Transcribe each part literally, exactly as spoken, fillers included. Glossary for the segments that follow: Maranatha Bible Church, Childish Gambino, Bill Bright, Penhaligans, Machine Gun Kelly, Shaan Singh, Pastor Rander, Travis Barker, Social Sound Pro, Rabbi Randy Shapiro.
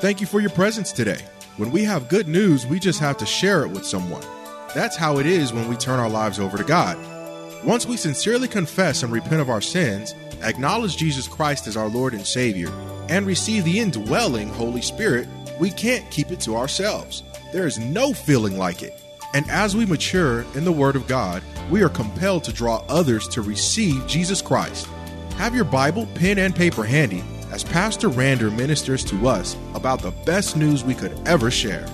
Thank you for your presence today. When we have good news, we just have to share it with someone. That's how it is when we turn our lives over to God. Once we sincerely confess and repent of our sins, acknowledge Jesus Christ as our Lord and Savior, and receive the indwelling Holy Spirit, we can't keep it to ourselves. There is no feeling like it. And as we mature in the Word of God, we are compelled to draw others to receive Jesus Christ. Have your Bible, pen, and paper handy as Pastor Rander ministers to us about the best news we could ever share.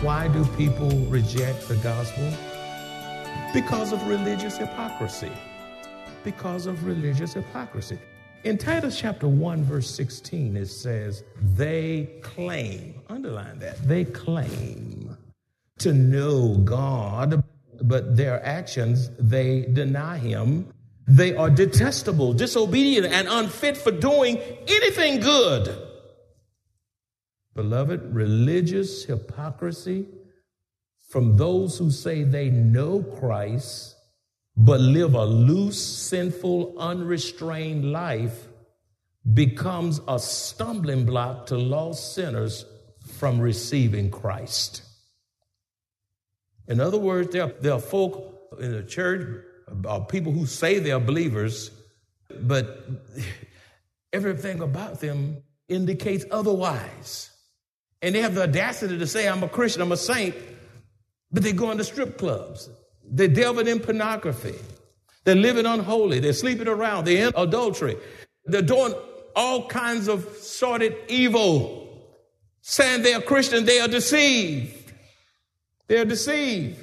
Why do people reject the gospel? Because of religious hypocrisy. Because of religious hypocrisy. In Titus chapter one, verse sixteen, it says, they claim, underline that, they claim to know God, but their actions, they deny him. They are detestable, disobedient, and unfit for doing anything good. Beloved, religious hypocrisy from those who say they know Christ but live a loose, sinful, unrestrained life becomes a stumbling block to lost sinners from receiving Christ. In other words, there are, there are folk in the church, uh, people who say they are believers, but everything about them indicates otherwise. And they have the audacity to say, I'm a Christian, I'm a saint, but they go into strip clubs. They're delving in pornography. They're living unholy. They're sleeping around. They're in adultery. They're doing all kinds of sordid evil, saying they are Christians. They are deceived. They are deceived.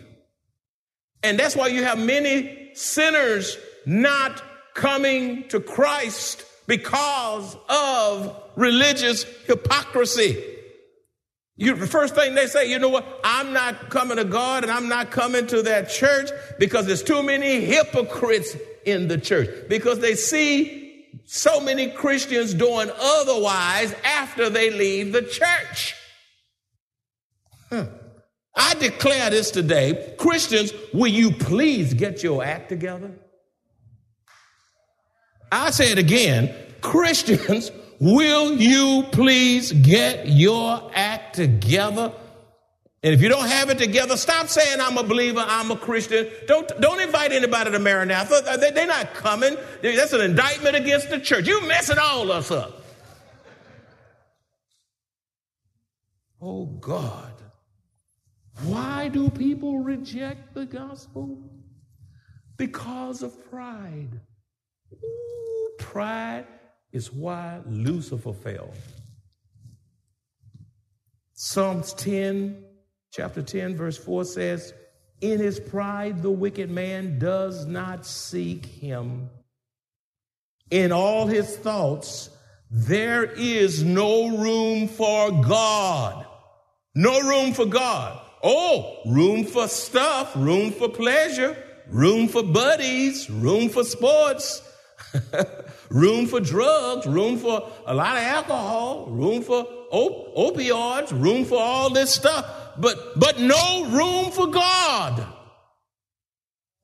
And that's why you have many sinners not coming to Christ because of religious hypocrisy. You, the first thing they say, you know what? I'm not coming to God and I'm not coming to that church because there's too many hypocrites in the church. Because they see so many Christians doing otherwise after they leave the church. Huh. I declare this today. Christians, will you please get your act together? I say it again. Christians, will you please get your act together? And if you don't have it together, stop saying I'm a believer, I'm a Christian. Don't, don't invite anybody to Maranatha. They, they're not coming. That's an indictment against the church. You're messing all us up. Oh, God. Why do people reject the gospel? Because of pride. Ooh, pride. Is why Lucifer fell. Psalms ten, chapter ten, verse four says, in his pride, the wicked man does not seek him. In all his thoughts, there is no room for God. No room for God. Oh, room for stuff, room for pleasure, room for buddies, room for sports. Room for drugs, room for a lot of alcohol, room for op- opioids, room for all this stuff, but but no room for God.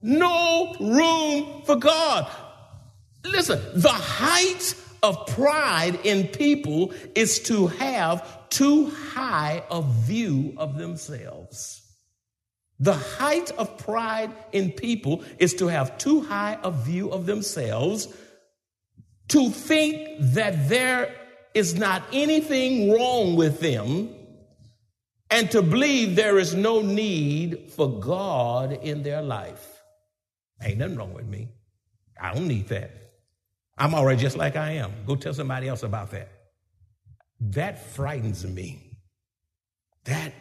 No room for God. Listen, the height of pride in people is to have too high a view of themselves. The height of pride in people is to have too high a view of themselves, to think that there is not anything wrong with them, and to believe there is no need for God in their life. Ain't nothing wrong with me. I don't need that. I'm all right just like I am. Go tell somebody else about that. That frightens me. That,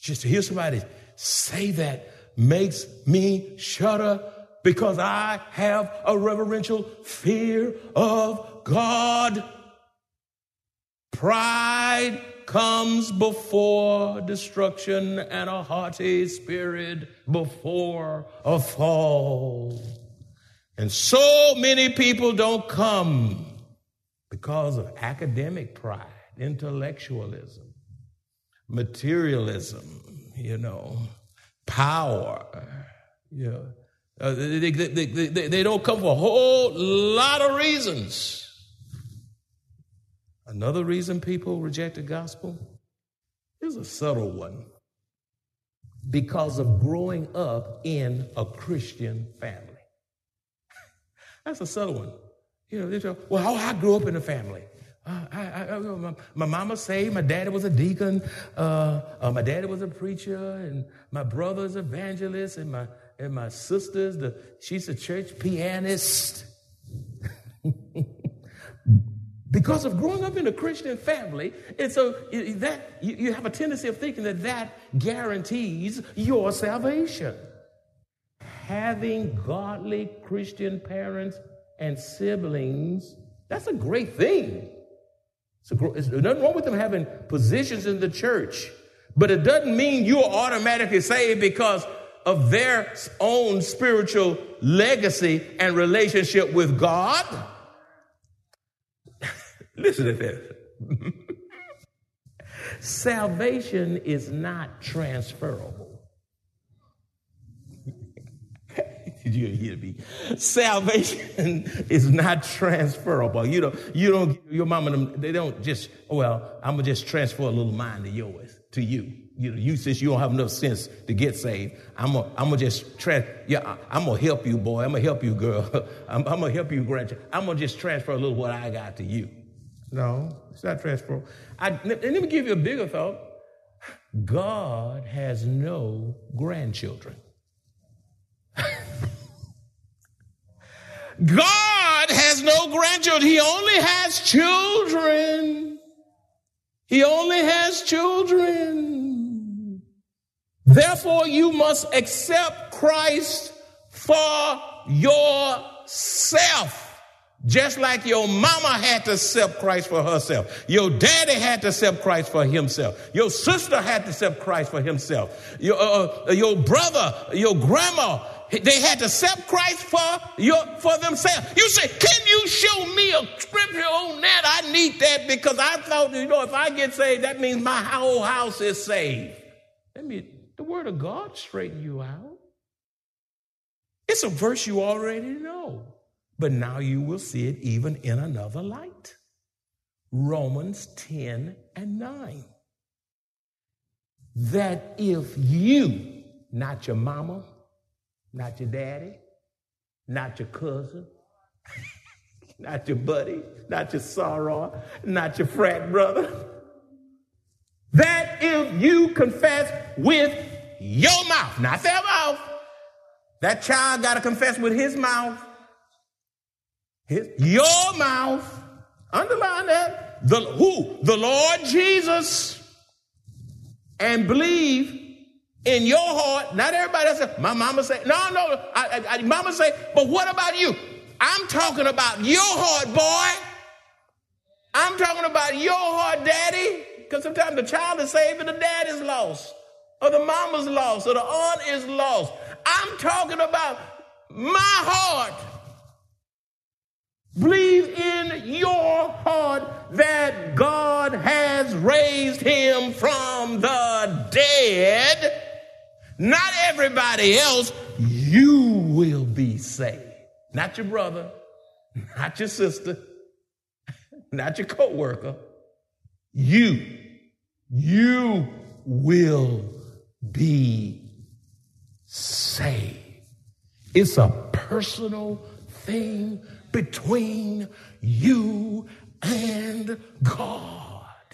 just to hear somebody say that makes me shudder, because I have a reverential fear of God. Pride comes before destruction, and a haughty spirit before a fall. And so many people don't come because of academic pride, intellectualism, materialism, you know, power, you know. Uh, they, they, they, they, they don't come for a whole lot of reasons. Another reason people reject the gospel is a subtle one. Because of growing up in a Christian family. That's a subtle one. You know, they tell, well, I grew up in a family. Uh, I, I, I, my, my mama saved, my daddy was a deacon, uh, uh, my daddy was a preacher, and my brother's evangelist, and my and my sister's, the, she's a church pianist. Because of growing up in a Christian family, and so that you, you have a tendency of thinking that that guarantees your salvation. Having godly Christian parents and siblings, that's a great thing. So there's nothing wrong with them having positions in the church, but it doesn't mean you're automatically saved because of their own spiritual legacy and relationship with God. Listen to this. Salvation is not transferable. Did you hear me? Salvation is not transferable. You don't, you don't, your mom and them, they don't just, well, I'm going to just transfer a little mind to yours, to you. You know, you, since you don't have enough sense to get saved, I'm going I'm to just, trans, yeah, I'm going to help you, boy. I'm going to help you, girl. I'm, I'm going to help you, grandchild. I'm going to just transfer a little what I got to you. No, it's not transferable. I, and let me give you a bigger thought. God has no grandchildren. God has no grandchildren. He only has children. He only has children. Therefore, you must accept Christ for yourself. Just like your mama had to accept Christ for herself. Your daddy had to accept Christ for himself. Your sister had to accept Christ for himself. Your, uh, your brother, your grandma, they had to accept Christ for your for themselves. You say, can you show me a scripture on that? I need that because I thought, you know, if I get saved, that means my whole house is saved. Let me, the word of God straighten you out. It's a verse you already know. But now you will see it even in another light. Romans ten and nine. That if you, not your mama, not your daddy, not your cousin, not your buddy, not your soror, not your frat brother, that if you confess with your mouth, not their mouth, that child got to confess with his mouth, His, your mouth, underline that, the, who? The Lord Jesus, and believe in your heart. Not everybody says, my mama say, no, no, I, I, I, mama say, but what about you? I'm talking about your heart, boy. I'm talking about your heart, daddy, because sometimes the child is saved and the dad is lost, or the mama's lost, or the aunt is lost. I'm talking about my heart. Believe in your heart that God has raised him from the dead. Not everybody else. You will be saved. Not your brother, not your sister, not your co-worker. You, you will be saved. It's a personal thing between you and God.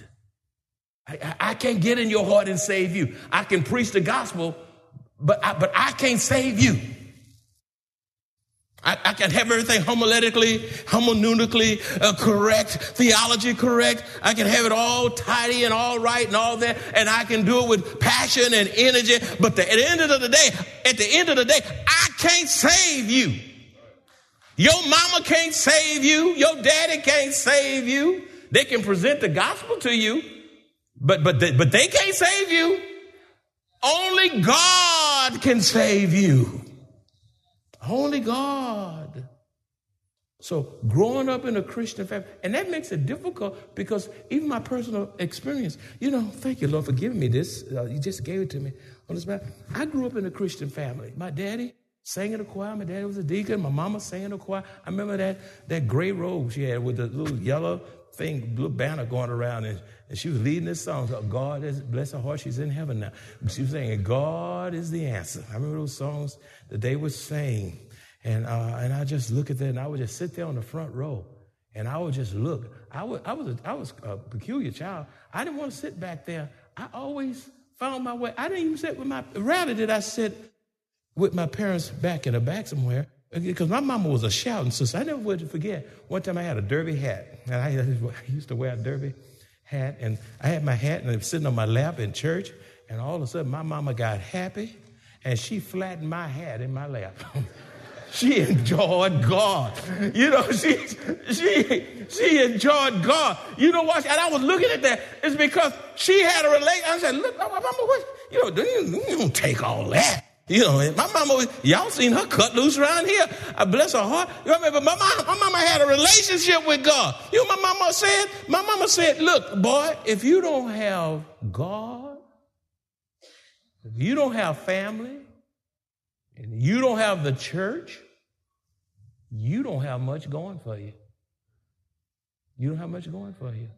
I, I can't get in your heart and save you. I can preach the gospel, but I, but I can't save you. I, I can have everything homiletically, hermeneutically uh, correct, theology correct. I can have it all tidy and all right and all that, and I can do it with passion and energy. But the, at the end of the day, at the end of the day, I can't save you. Your mama can't save you. Your daddy can't save you. They can present the gospel to you, but but they, but they can't save you. Only God can save you. Only God. So growing up in a Christian family, and that makes it difficult because even my personal experience, you know, thank you, Lord, for giving me this. Uh, you just gave it to me on this matter. I grew up in a Christian family. My daddy sang in the choir. My daddy was a deacon. My mama sang in the choir. I remember that that gray robe she had with the little yellow thing, blue banner going around, and, and she was leading this song. So God is, bless her heart, she's in heaven now. She was saying, God is the answer. I remember those songs that they would sing. And uh, and I just look at that, and I would just sit there on the front row, and I would just look. I, would, I, was, a, I was a peculiar child. I didn't want to sit back there. I always found my way. I didn't even sit with my, rather did I sit with my parents back in the back somewhere, because my mama was a shouting sister. I never would forget. One time I had a derby hat, and I used to wear a derby hat, and I had my hat, and it was sitting on my lap in church, and all of a sudden my mama got happy, and she flattened my hat in my lap. She enjoyed God. You know, she she she enjoyed God. You know why? She, and I was looking at that. It's because she had a relation. I said, look, my mama, what? You know, you, you don't take all that. You know, my mama, was, y'all seen her cut loose around here. I bless her heart. You remember, my mama, my mama had a relationship with God. You know what my mama said? My mama said, look, boy, if you don't have God, if you don't have family, and you don't have the church, you don't have much going for you. You don't have much going for you.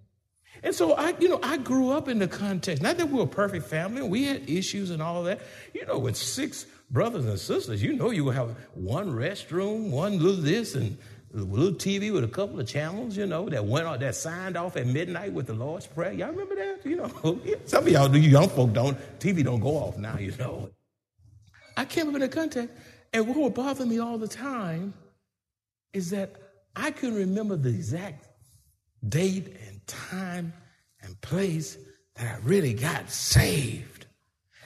And so, I, you know, I grew up in the context. Not that we were a perfect family. We had issues and all of that. You know, with six brothers and sisters, you know you have one restroom, one little this, and a little T V with a couple of channels, you know, that went on, that signed off at midnight with the Lord's Prayer. Y'all remember that? You know, some of y'all do. You young folk don't. T V don't go off now, you know. I came up in a context, and what would bother me all the time is that I couldn't remember the exact date and time and place that I really got saved.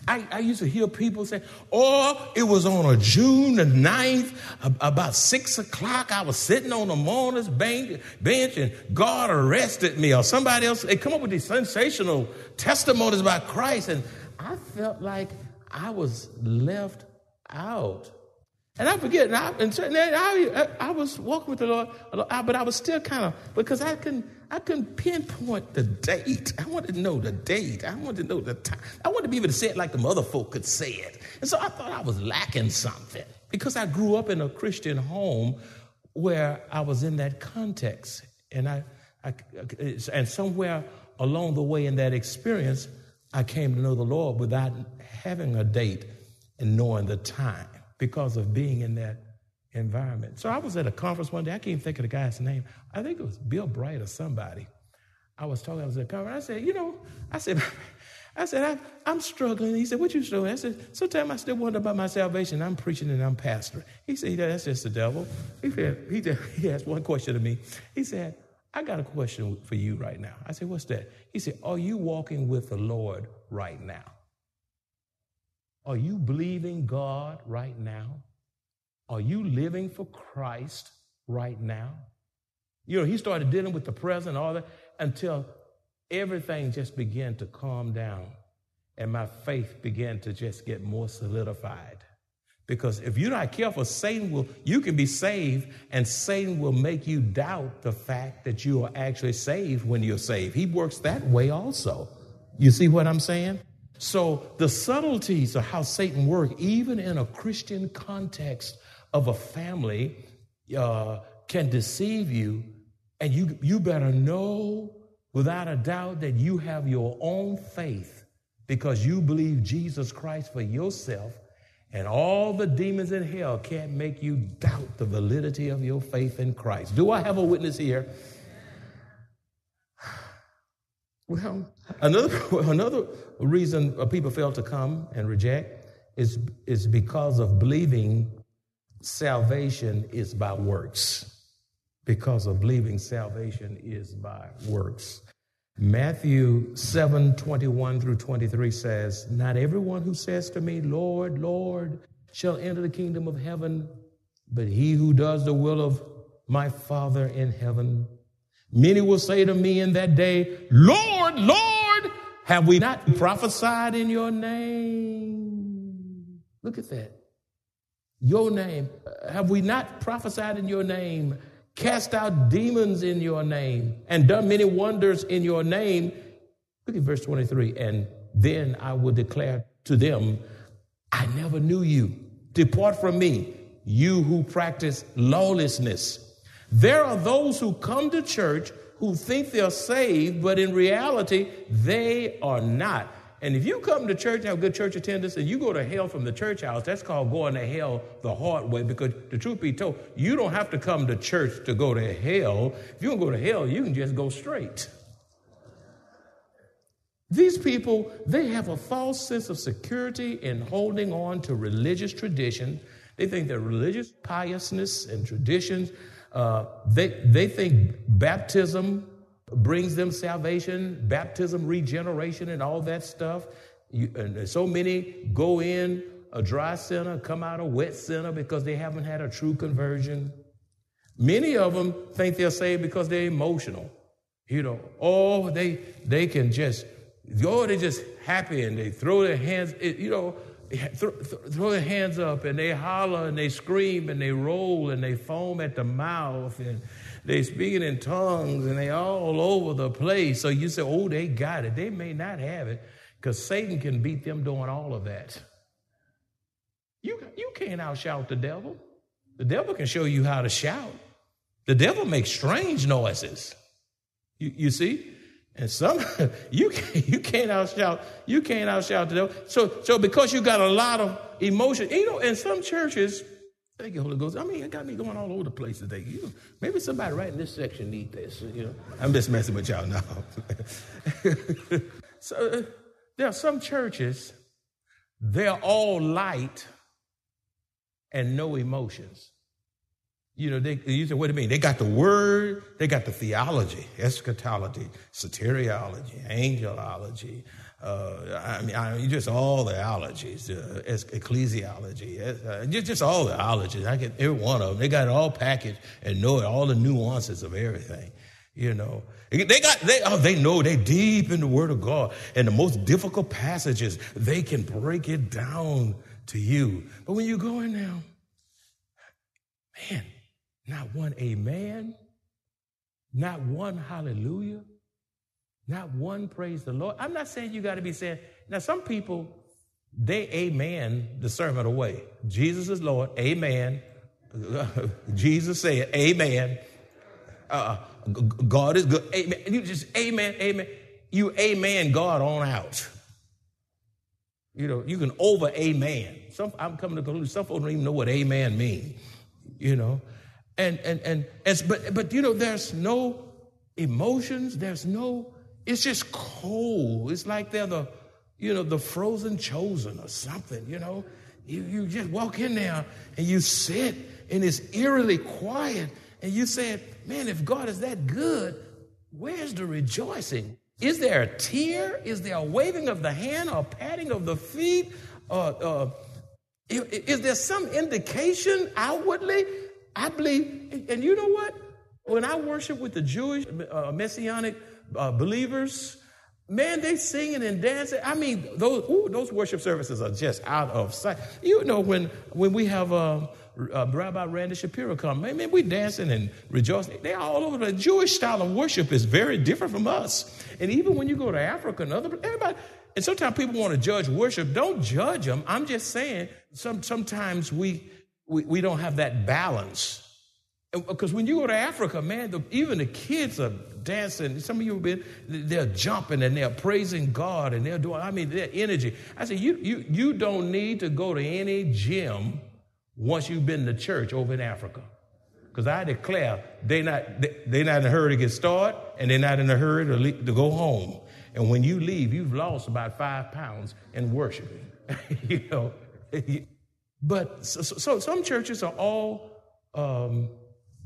I, I used to hear people say, oh, it was on a June the ninth, about six o'clock, I was sitting on a mourner's bench, bench and God arrested me, or somebody else. They come up with these sensational testimonies about Christ, and I felt like I was left out. And I forget, and I, and I, I was walking with the Lord, but I was still kind of, because I couldn't, I couldn't pinpoint the date. I wanted to know the date. I wanted to know the time. I wanted to be able to say it like the other folk could say it. And so I thought I was lacking something, because I grew up in a Christian home where I was in that context. And I, I and somewhere along the way in that experience, I came to know the Lord without having a date and knowing the time, because of being in that environment. So I was at a conference one day. I can't even think of the guy's name. I think it was Bill Bright or somebody. I was talking. I was at a conference. I said, you know, I said, I said, I'm struggling. He said, what you struggling? I said, sometimes I still wonder about my salvation. I'm preaching and I'm pastoring. He said, that's just the devil. He said, he, did, he asked one question to me. He said, I got a question for you right now. I said, what's that? He said, are you walking with the Lord right now? Are you believing God right now? Are you living for Christ right now? You know, he started dealing with the present and all that until everything just began to calm down, and my faith began to just get more solidified. Because if you're not careful, Satan will, you can be saved, and Satan will make you doubt the fact that you are actually saved when you're saved. He works that way also. You see what I'm saying? So the subtleties of how Satan works, even in a Christian context of a family, uh, can deceive you. And you, you better know without a doubt that you have your own faith, because you believe Jesus Christ for yourself. And all the demons in hell can't make you doubt the validity of your faith in Christ. Do I have a witness here? Well, another another reason people fail to come and reject is, is because of believing salvation is by works. Because of believing salvation is by works. Matthew seven, twenty-one through twenty-three says, not everyone who says to me, Lord, Lord, shall enter the kingdom of heaven, but he who does the will of my Father in heaven. Many will say to me in that day, Lord, Lord, have we not prophesied in your name? Look at that. Your name. Have we not prophesied in your name? Cast out demons in your name, and done many wonders in your name. Look at verse twenty-three. And then I will declare to them, I never knew you. Depart from me, you who practice lawlessness. There are those who come to church who think they're saved, but in reality, they are not. And if you come to church and have good church attendance and you go to hell from the church house, that's called going to hell the hard way, because the truth be told, you don't have to come to church to go to hell. If you don't go to hell, you can just go straight. These people, they have a false sense of security in holding on to religious tradition. They think that religious piousness and traditions, uh, they, they think baptism brings them salvation, baptism, regeneration, and all that stuff. You, and so many go in a dry sinner, come out a wet sinner because they haven't had a true conversion. Many of them think they're saved because they're emotional. You know, oh, they they can just, oh, they're just happy and they throw their hands, you know, Throw, throw their hands up and they holler and they scream and they roll and they foam at the mouth and they speaking in tongues and they all over the place. So you say, oh, they got it. They may not have it because Satan can beat them doing all of that. You, you can't outshout the devil. The devil can show you how to shout. The devil makes strange noises. You, you see? And some you can't, you can't outshout you can't outshout the devil. So so because you got a lot of emotion, you know. In some churches, thank you, Holy Ghost. I mean, it got me going all over the place today. You know, maybe somebody right in this section needs this. You know, I'm just messing with y'all now. So uh, there are some churches, they're all light and no emotions. You know, they, you say, what do you mean? They got the word, they got the theology, eschatology, soteriology, angelology. Uh, I mean, I mean, just all the ologies, uh, ecclesiology, uh, just, just all the ologies. I get every one of them. They got it all packaged and know it, all the nuances of everything. You know, they got, they, oh, they know they deep in the word of God, and the most difficult passages, they can break it down to you. But when you go in there, man, not one amen, not one hallelujah, not one praise the Lord. I'm not saying you got to be saying, now some people, they amen the sermon away. Jesus is Lord, amen. Jesus said, amen. Uh, God is good, amen. You just amen, amen. You amen God on out. You know, you can over amen. Some, I'm coming to conclude, some folks don't even know what amen means. You know, and, and, and, and but, but, you know, there's no emotions. There's no, it's just cold. It's like they're the, you know, the frozen chosen or something, you know, you, you just walk in there and you sit and it's eerily quiet. And you said, man, if God is that good, where's the rejoicing? Is there a tear? Is there a waving of the hand or a patting of the feet? Or, uh, is there some indication outwardly? I believe, and you know what? When I worship with the Jewish uh, Messianic uh, believers, man, they singing and dancing. I mean, those ooh, those worship services are just out of sight. You know, when when we have uh, uh, Rabbi Randy Shapiro come, man, man, we dancing and rejoicing. They're all over. The Jewish style of worship is very different from us. And even when you go to Africa and other, everybody. And sometimes people want to judge worship. Don't judge them. I'm just saying some, sometimes we, we we don't have that balance. Because when you go to Africa, man, the, even the kids are dancing. Some of you have been, they're jumping and they're praising God and they're doing, I mean, their energy. I say, you, you, you don't need to go to any gym once you've been to church over in Africa. Because I declare they're not, they, they not in a hurry to get started and they're not in a hurry to, leave, to go home. And when you leave, you've lost about five pounds in worshiping, you know. But so, so some churches are all um,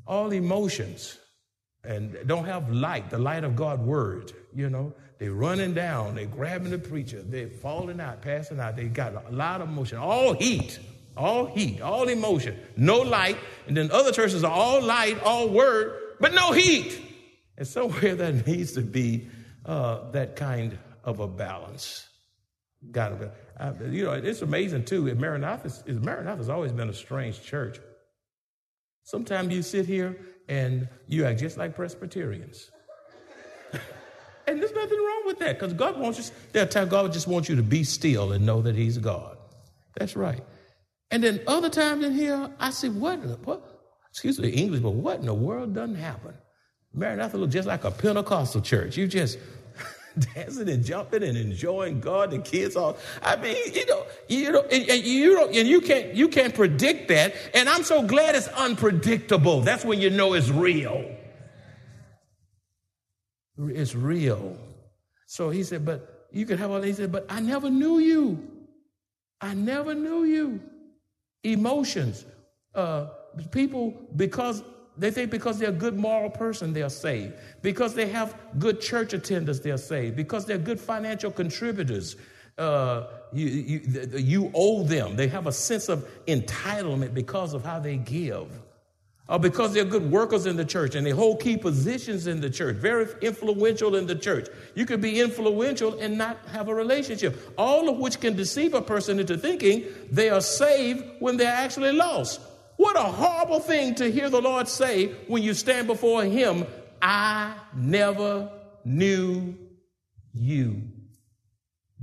all emotions and don't have light, the light of God's word, you know. They're running down, they're grabbing the preacher, they're falling out, passing out. They got a lot of emotion, all heat, all heat, all emotion, no light. And then other churches are all light, all word, but no heat. And somewhere that needs to be Uh, that kind of a balance. Got to uh, you know, it's amazing too. Maranatha Maranatha's always been a strange church. Sometimes you sit here and you act just like Presbyterians, and there's nothing wrong with that because God wants you. There are times God just wants you to be still and know that He's God. That's right. And then other times in here, I say, what? what excuse the English, but what in the world doesn't happen? Maranatha looked just like a Pentecostal church. You just dancing and jumping and enjoying God, the kids all. I mean, you know, you know, and, and you don't, and you can't, you can't predict that. And I'm so glad it's unpredictable. That's when you know it's real. It's real. So he said, but you can have all. He said, but I never knew you. I never knew you. Emotions, uh, people, because. They think because they're a good moral person, they're saved. Because they have good church attendance, they're saved. Because they're good financial contributors, uh, you, you, you owe them. They have a sense of entitlement because of how they give. Or because they're good workers in the church and they hold key positions in the church, very influential in the church. You could be influential and not have a relationship. All of which can deceive a person into thinking they are saved when they're actually lost. What a horrible thing to hear the Lord say when you stand before him, I never knew you.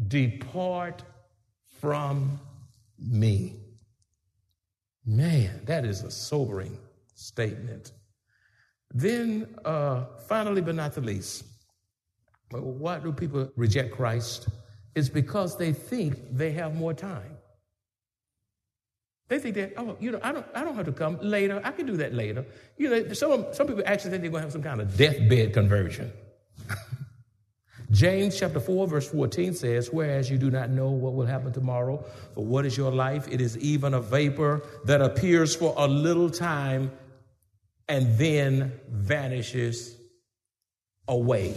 Depart from me. Man, that is a sobering statement. Then uh, finally, but not the least, why do people reject Christ? It's because they think they have more time. They think that, oh, you know, I don't I don't have to come later. I can do that later. You know, some, some people actually think they're going to have some kind of deathbed conversion. James chapter four, verse fourteen says, whereas you do not know what will happen tomorrow, for what is your life? It is even a vapor that appears for a little time and then vanishes away.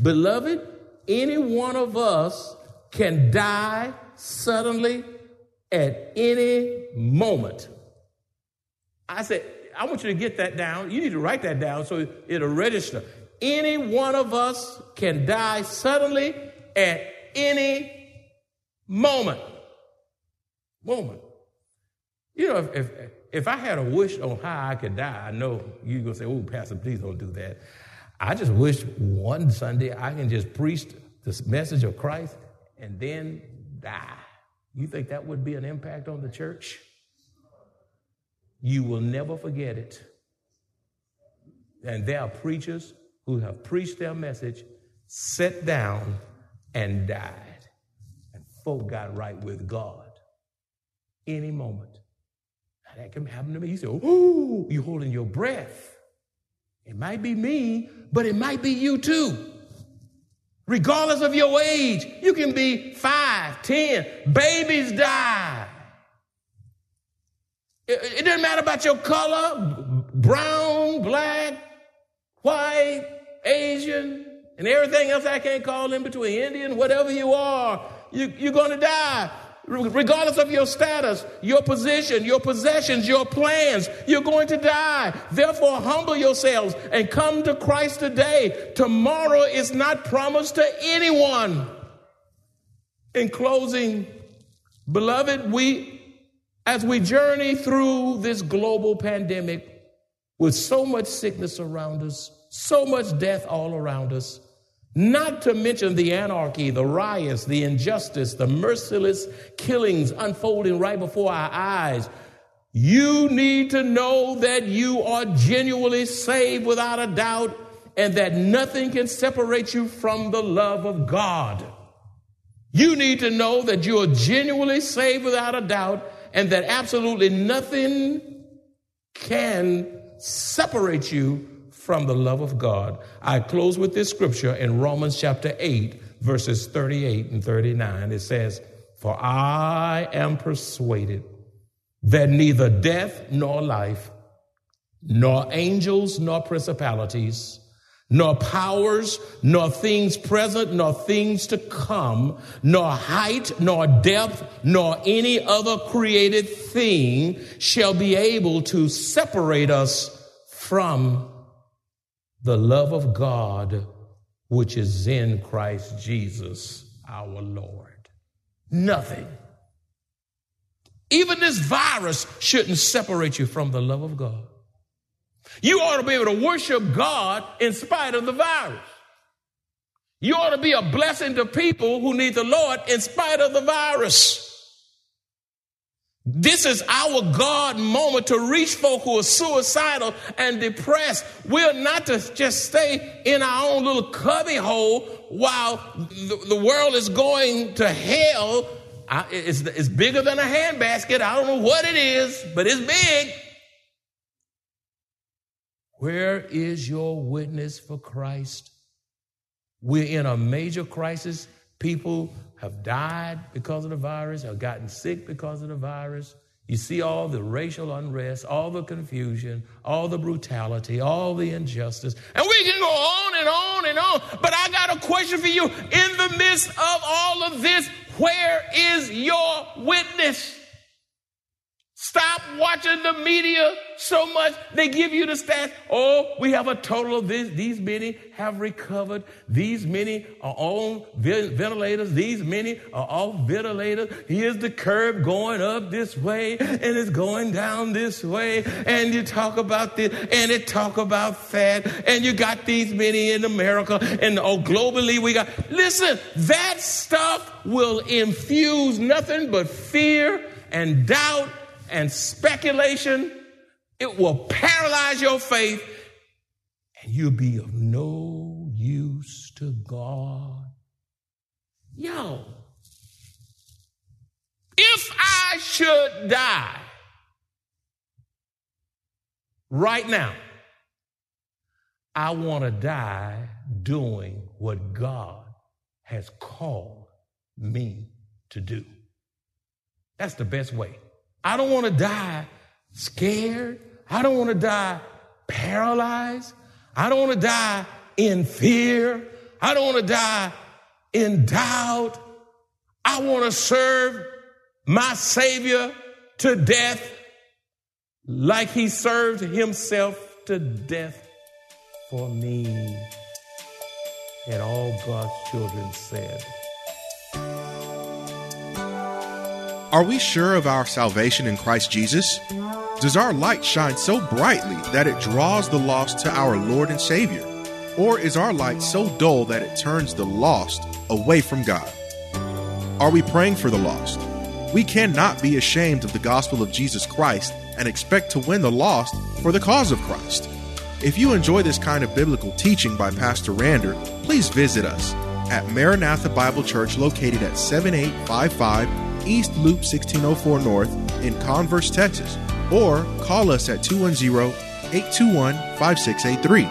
Beloved, any one of us can die suddenly at any moment. I said, I want you to get that down. You need to write that down so it'll register. Any one of us can die suddenly at any moment. Moment. You know, if if, if I had a wish on how I could die, I know you're going to say, oh, Pastor, please don't do that. I just wish one Sunday I can just preach this message of Christ and then die. You think that would be an impact on the church? You will never forget it. And there are preachers who have preached their message, sat down, and died. And folk got right with God. Any moment. Now that can happen to me. You say, ooh, you're holding your breath. It might be me, but it might be you too. Regardless of your age, you can be five, ten. Babies die. It, it doesn't matter about your color, brown, black, white, Asian, and everything else I can't call in between, Indian, whatever you are, you, you're going to die. Regardless of your status, your position, your possessions, your plans, you're going to die. Therefore, humble yourselves and come to Christ today. Tomorrow is not promised to anyone. In closing, beloved, we, as we journey through this global pandemic with so much sickness around us, so much death all around us, not to mention the anarchy, the riots, the injustice, the merciless killings unfolding right before our eyes. You need to know that you are genuinely saved without a doubt and that nothing can separate you from the love of God. You need to know that you are genuinely saved without a doubt and that absolutely nothing can separate you from the love of God. I close with this scripture in Romans chapter eight, verses thirty-eight and thirty-nine. It says, for I am persuaded that neither death nor life, nor angels nor principalities, nor powers, nor things present, nor things to come, nor height, nor depth, nor any other created thing shall be able to separate us from the love of God, which is in Christ Jesus, our Lord. Nothing. Even this virus shouldn't separate you from the love of God. You ought to be able to worship God in spite of the virus. You ought to be a blessing to people who need the Lord in spite of the virus. This is our God moment to reach folk who are suicidal and depressed. We're not to just stay in our own little cubby hole while the, the world is going to hell. I, it's, it's bigger than a handbasket. I don't know what it is, but it's big. Where is your witness for Christ? We're in a major crisis. People have died because of the virus, have gotten sick because of the virus. You see all the racial unrest, all the confusion, all the brutality, all the injustice. And we can go on and on and on. But I got a question for you. In the midst of all of this, where is your witness? Stop watching the media so much. They give you the stats. Oh, we have a total of this. These many have recovered. These many are on ventilators. These many are off ventilators. Here's the curve going up this way, and it's going down this way. And you talk about this, and it talk about that. And you got these many in America, and oh, globally we got. Listen, that stuff will infuse nothing but fear and doubt and speculation. It will paralyze your faith, and you'll be of no use to God. Yo, if I should die right now, I want to die doing what God has called me to do. That's the best way. I don't want to die scared. I don't want to die paralyzed. I don't want to die in fear. I don't want to die in doubt. I want to serve my Savior to death like he served himself to death for me. And all God's children said, are we sure of our salvation in Christ Jesus? Does our light shine so brightly that it draws the lost to our Lord and Savior? Or is our light so dull that it turns the lost away from God? Are we praying for the lost? We cannot be ashamed of the gospel of Jesus Christ and expect to win the lost for the cause of Christ. If you enjoy this kind of biblical teaching by Pastor Rander, please visit us at Maranatha Bible Church, located at seventy-eight fifty-five East Loop sixteen oh four North in Converse, Texas, or call us at two one zero, eight two one, five six eight three.